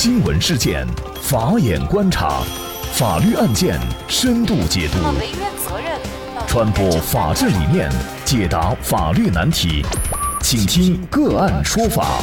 新闻事件，法眼观察，法律案件深度解读，传播法治理念，解答法律难题，请听个案说法。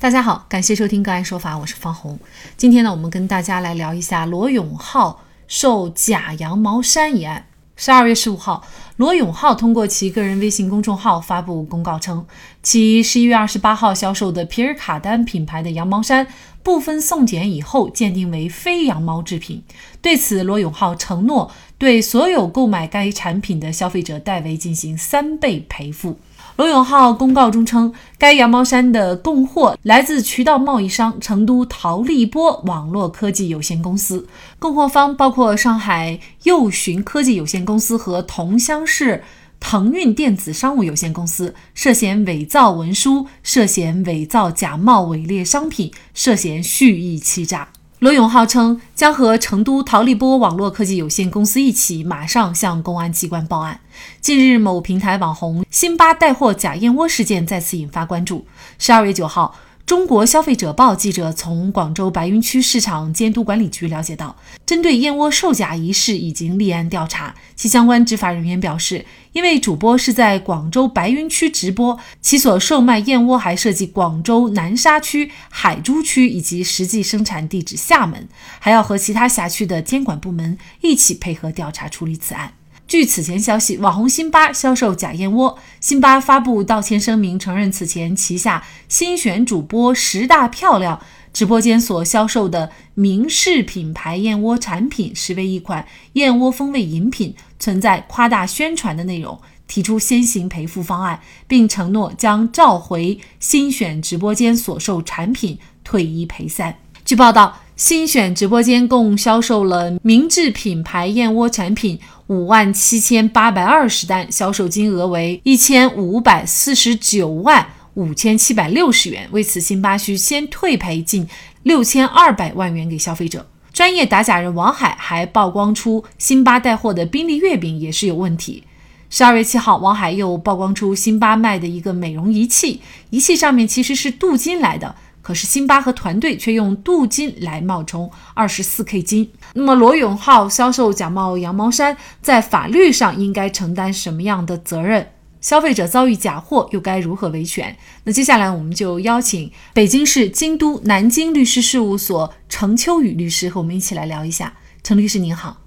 大家好，感谢收听个案说法，我是方红。今天呢，我们跟大家来聊一下罗永浩售假羊毛衫一案。12月15号，罗永浩通过其个人微信公众号发布公告称，其11月28号销售的皮尔卡丹品牌的羊毛衫部分送检以后鉴定为非羊毛制品。对此，罗永浩承诺对所有购买该产品的消费者代为进行3倍赔付。罗永浩公告中称，该羊毛衫的供货来自渠道贸易商成都陶立波网络科技有限公司，供货方包括上海右洵科技有限公司和桐乡市腾运电子商务有限公司，涉嫌伪造文书，涉嫌伪造假冒伪劣商品，涉嫌蓄意欺诈。罗永浩称，将和成都陶立波网络科技有限公司一起，马上向公安机关报案。近日，某平台网红辛巴带货假燕窝事件再次引发关注。12月9号，中国消费者报记者从广州白云区市场监督管理局了解到，针对燕窝售假一事已经立案调查，其相关执法人员表示，因为主播是在广州白云区直播，其所售卖燕窝还涉及广州南沙区、海珠区以及实际生产地址厦门，还要和其他辖区的监管部门一起配合调查处理此案。据此前消息，网红辛巴销售假燕窝，辛巴发布道歉声明，承认此前旗下新选主播10大漂亮直播间所销售的明氏品牌燕窝产品实为一款燕窝风味饮品，存在夸大宣传的内容，提出先行赔付方案，并承诺将召回新选直播间所售产品，退一赔三。据报道，新选直播间共销售了明治品牌燕窝产品57820单，销售金额为15495760元，为此辛巴需先退赔近6200万元给消费者。专业打假人王海还曝光出辛巴带货的宾利月饼也是有问题。12月7号，王海又曝光出辛巴卖的一个美容仪器，仪器上面其实是镀金来的，可是辛巴和团队却用镀金来冒充 24K 金。那么罗永浩销售假冒羊毛衫，在法律上应该承担什么样的责任？消费者遭遇假货又该如何维权？那接下来我们就邀请北京市京都南京律师事务所程秋雨律师和我们一起来聊一下。程律师您好。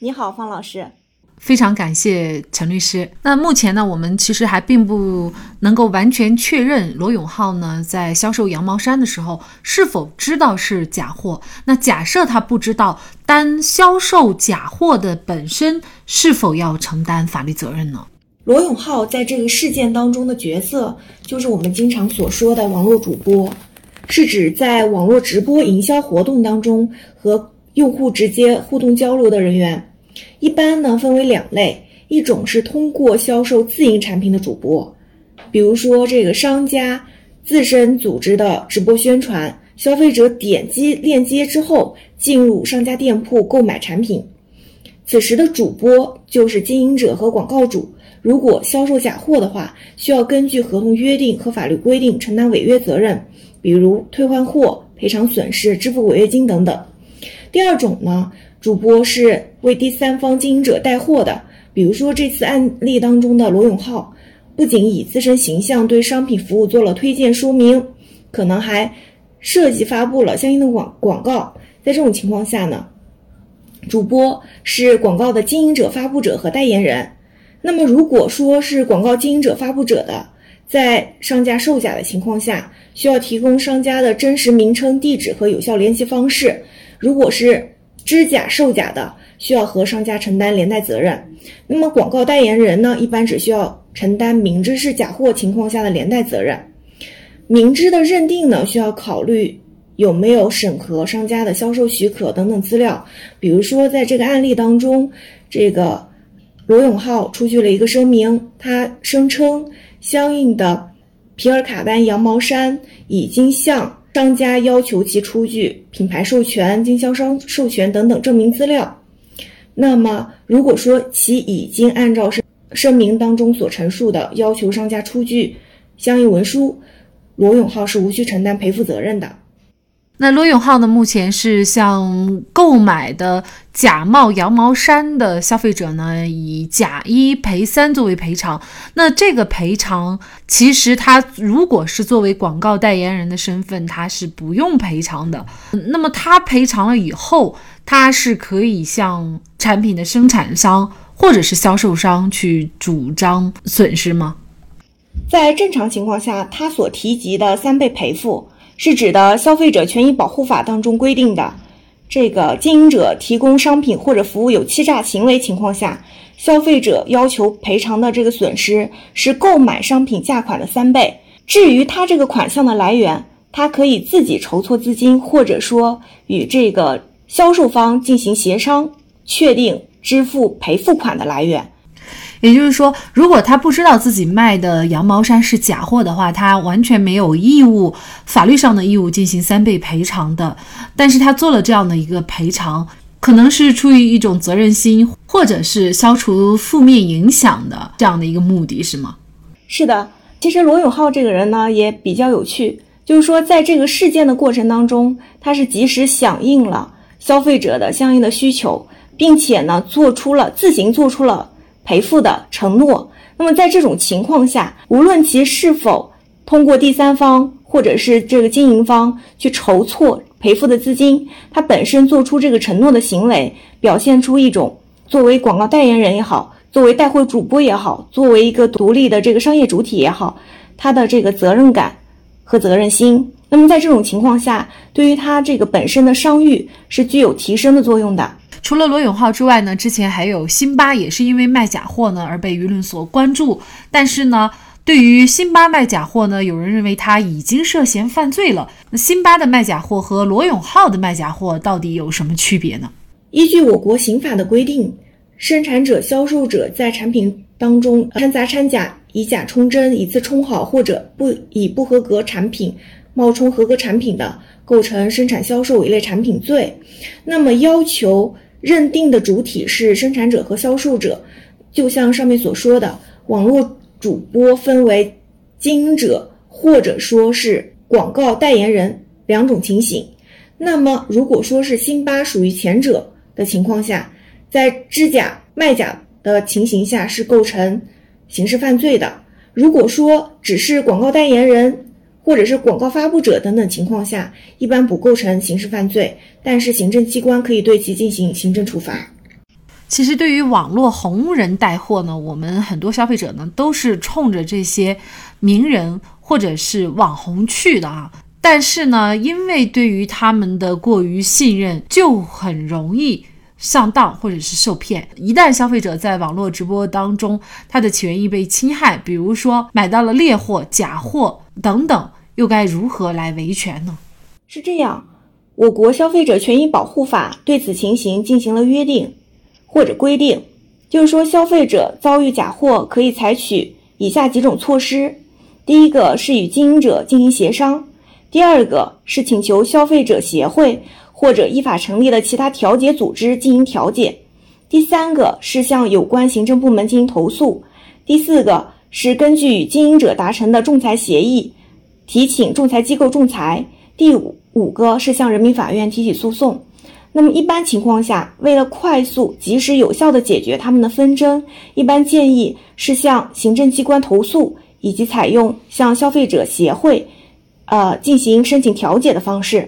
你好方老师，非常感谢程律师。那目前呢，我们其实还并不能够完全确认罗永浩呢在销售羊毛衫的时候是否知道是假货。那假设他不知道，单销售假货的本身是否要承担法律责任呢？罗永浩在这个事件当中的角色，就是我们经常所说的网络主播，是指在网络直播营销活动当中和用户直接互动交流的人员。一般呢分为2类，一种是通过销售自营产品的主播，比如说这个商家自身组织的直播宣传，消费者点击链接之后进入商家店铺购买产品，此时的主播就是经营者和广告主，如果销售假货的话，需要根据合同约定和法律规定承担违约责任，比如退换货、赔偿损失、支付违约金等等。第二种呢，主播是为第三方经营者带货的，比如说这次案例当中的罗永浩，不仅以自身形象对商品服务做了推荐说明，可能还设计发布了相应的广告。在这种情况下呢，主播是广告的经营者、发布者和代言人。那么如果说是广告经营者、发布者的，在商家售假的情况下，需要提供商家的真实名称、地址和有效联系方式。如果是知假售假的，需要和商家承担连带责任。那么广告代言人呢，一般只需要承担明知是假货情况下的连带责任。明知的认定呢，需要考虑有没有审核商家的销售许可等等资料。比如说在这个案例当中，这个罗永浩出具了一个声明，他声称相应的皮尔卡丹羊毛衫已经向商家要求其出具品牌授权、经销商授权等等证明资料。那么如果说其已经按照声明当中所陈述的要求商家出具相应文书，罗永浩是无需承担赔付责任的。那罗永浩呢，目前是向购买的假冒羊毛衫的消费者呢，以假一赔三作为赔偿。那这个赔偿，其实他如果是作为广告代言人的身份，他是不用赔偿的。那么他赔偿了以后，他是可以向产品的生产商或者是销售商去主张损失吗？在正常情况下，他所提及的3倍赔付是指的消费者权益保护法当中规定的，这个经营者提供商品或者服务有欺诈行为情况下，消费者要求赔偿的这个损失是购买商品价款的3倍。至于他这个款项的来源，他可以自己筹措资金，或者说与这个销售方进行协商，确定支付赔付款的来源。也就是说，如果他不知道自己卖的羊毛衫是假货的话，他完全没有义务，法律上的义务进行3倍赔偿的。但是他做了这样的一个赔偿，可能是出于一种责任心，或者是消除负面影响的这样的一个目的，是吗？是的，其实罗永浩这个人呢也比较有趣，就是说在这个事件的过程当中，他是及时响应了消费者的相应的需求，并且呢自行做出了赔付的承诺。那么在这种情况下，无论其是否通过第三方或者是这个经营方去筹措赔付的资金，他本身做出这个承诺的行为，表现出一种作为广告代言人也好，作为带货主播也好，作为一个独立的这个商业主体也好，他的这个责任感和责任心。那么在这种情况下，对于他这个本身的商誉是具有提升的作用的。除了罗永浩之外呢，之前还有辛巴，也是因为卖假货呢而被舆论所关注。但是呢，对于辛巴卖假货呢，有人认为他已经涉嫌犯罪了。那辛巴的卖假货和罗永浩的卖假货到底有什么区别呢？依据我国刑法的规定，生产者、销售者在产品当中掺杂掺假、以假充真、以次充好或者以不合格产品冒充合格产品的，构成生产销售伪劣产品罪。那么要求认定的主体是生产者和销售者，就像上面所说的，网络主播分为经营者或者说是广告代言人两种情形。那么如果说是辛巴属于前者的情况下，在知假卖假的情形下是构成刑事犯罪的。如果说只是广告代言人或者是广告发布者等等情况下，一般不构成刑事犯罪，但是行政机关可以对其进行行政处罚。其实对于网络红人带货呢，我们很多消费者呢都是冲着这些名人或者是网红去的啊。但是呢，因为对于他们的过于信任，就很容易上当或者是受骗。一旦消费者在网络直播当中他的权益被侵害，比如说买到了劣货、假货等等，又该如何来维权呢？是这样，我国消费者权益保护法对此情形进行了约定或者规定，就是说消费者遭遇假货可以采取以下几种措施。第一个是与经营者进行协商，第二个是请求消费者协会或者依法成立的其他调解组织进行调解，第三个是向有关行政部门进行投诉，第四个是根据与经营者达成的仲裁协议提请仲裁机构仲裁，第五个是向人民法院提起诉讼。那么一般情况下，为了快速及时有效地解决他们的纷争，一般建议是向行政机关投诉，以及采用向消费者协会进行申请调解的方式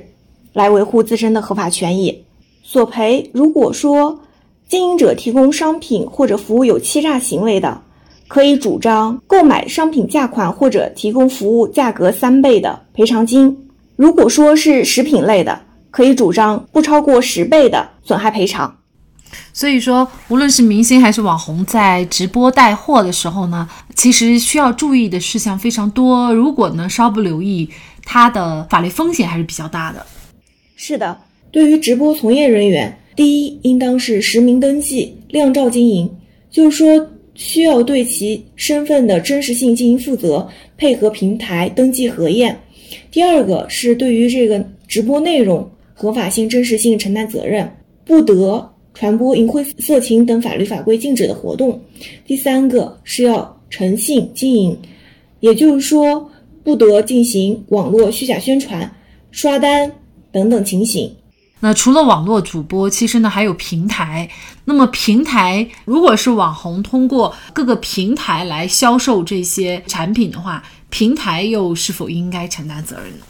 来维护自身的合法权益。索赔，如果说经营者提供商品或者服务有欺诈行为的，可以主张购买商品价款或者提供服务价格3倍的赔偿金。如果说是食品类的，可以主张不超过10倍的损害赔偿。所以说，无论是明星还是网红，在直播带货的时候呢，其实需要注意的事项非常多，如果呢稍不留意，它的法律风险还是比较大的。是的，对于直播从业人员，第一应当是实名登记、亮照经营，就是说需要对其身份的真实性进行负责，配合平台登记核验。第二个是对于这个直播内容合法性、真实性承担责任，不得传播淫秽、色情等法律法规禁止的活动。第三个是要诚信经营，也就是说不得进行网络虚假宣传、刷单等等情形。那除了网络主播，其实呢还有平台。那么平台如果是网红通过各个平台来销售这些产品的话，平台又是否应该承担责任呢？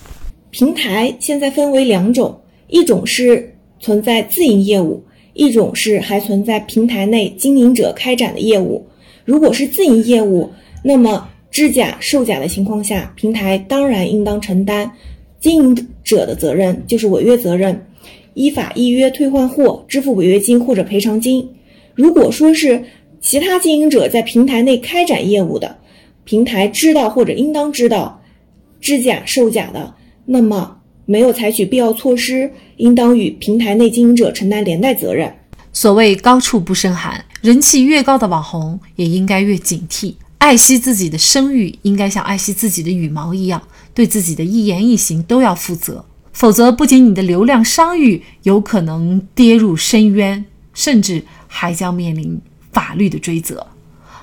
平台现在分为两种，一种是存在自营业务，一种是还存在平台内经营者开展的业务。如果是自营业务，那么知假售假的情况下，平台当然应当承担经营者的责任，就是违约责任，依法依约退换货，支付违约金或者赔偿金。如果说是其他经营者在平台内开展业务的，平台知道或者应当知道知假售假的，那么没有采取必要措施，应当与平台内经营者承担连带责任。所谓高处不胜寒，人气越高的网红也应该越警惕，爱惜自己的声誉应该像爱惜自己的羽毛一样，对自己的一言一行都要负责，否则不仅你的流量商誉有可能跌入深渊，甚至还将面临法律的追责。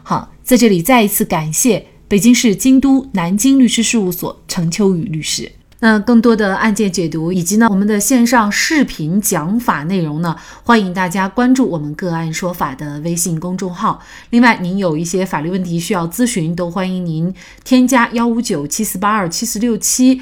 好，在这里再一次感谢北京市京都南京律师事务所程秋雨律师。那更多的案件解读以及呢我们的线上视频讲法内容呢，欢迎大家关注我们个案说法的微信公众号。另外您有一些法律问题需要咨询，都欢迎您添加15974827467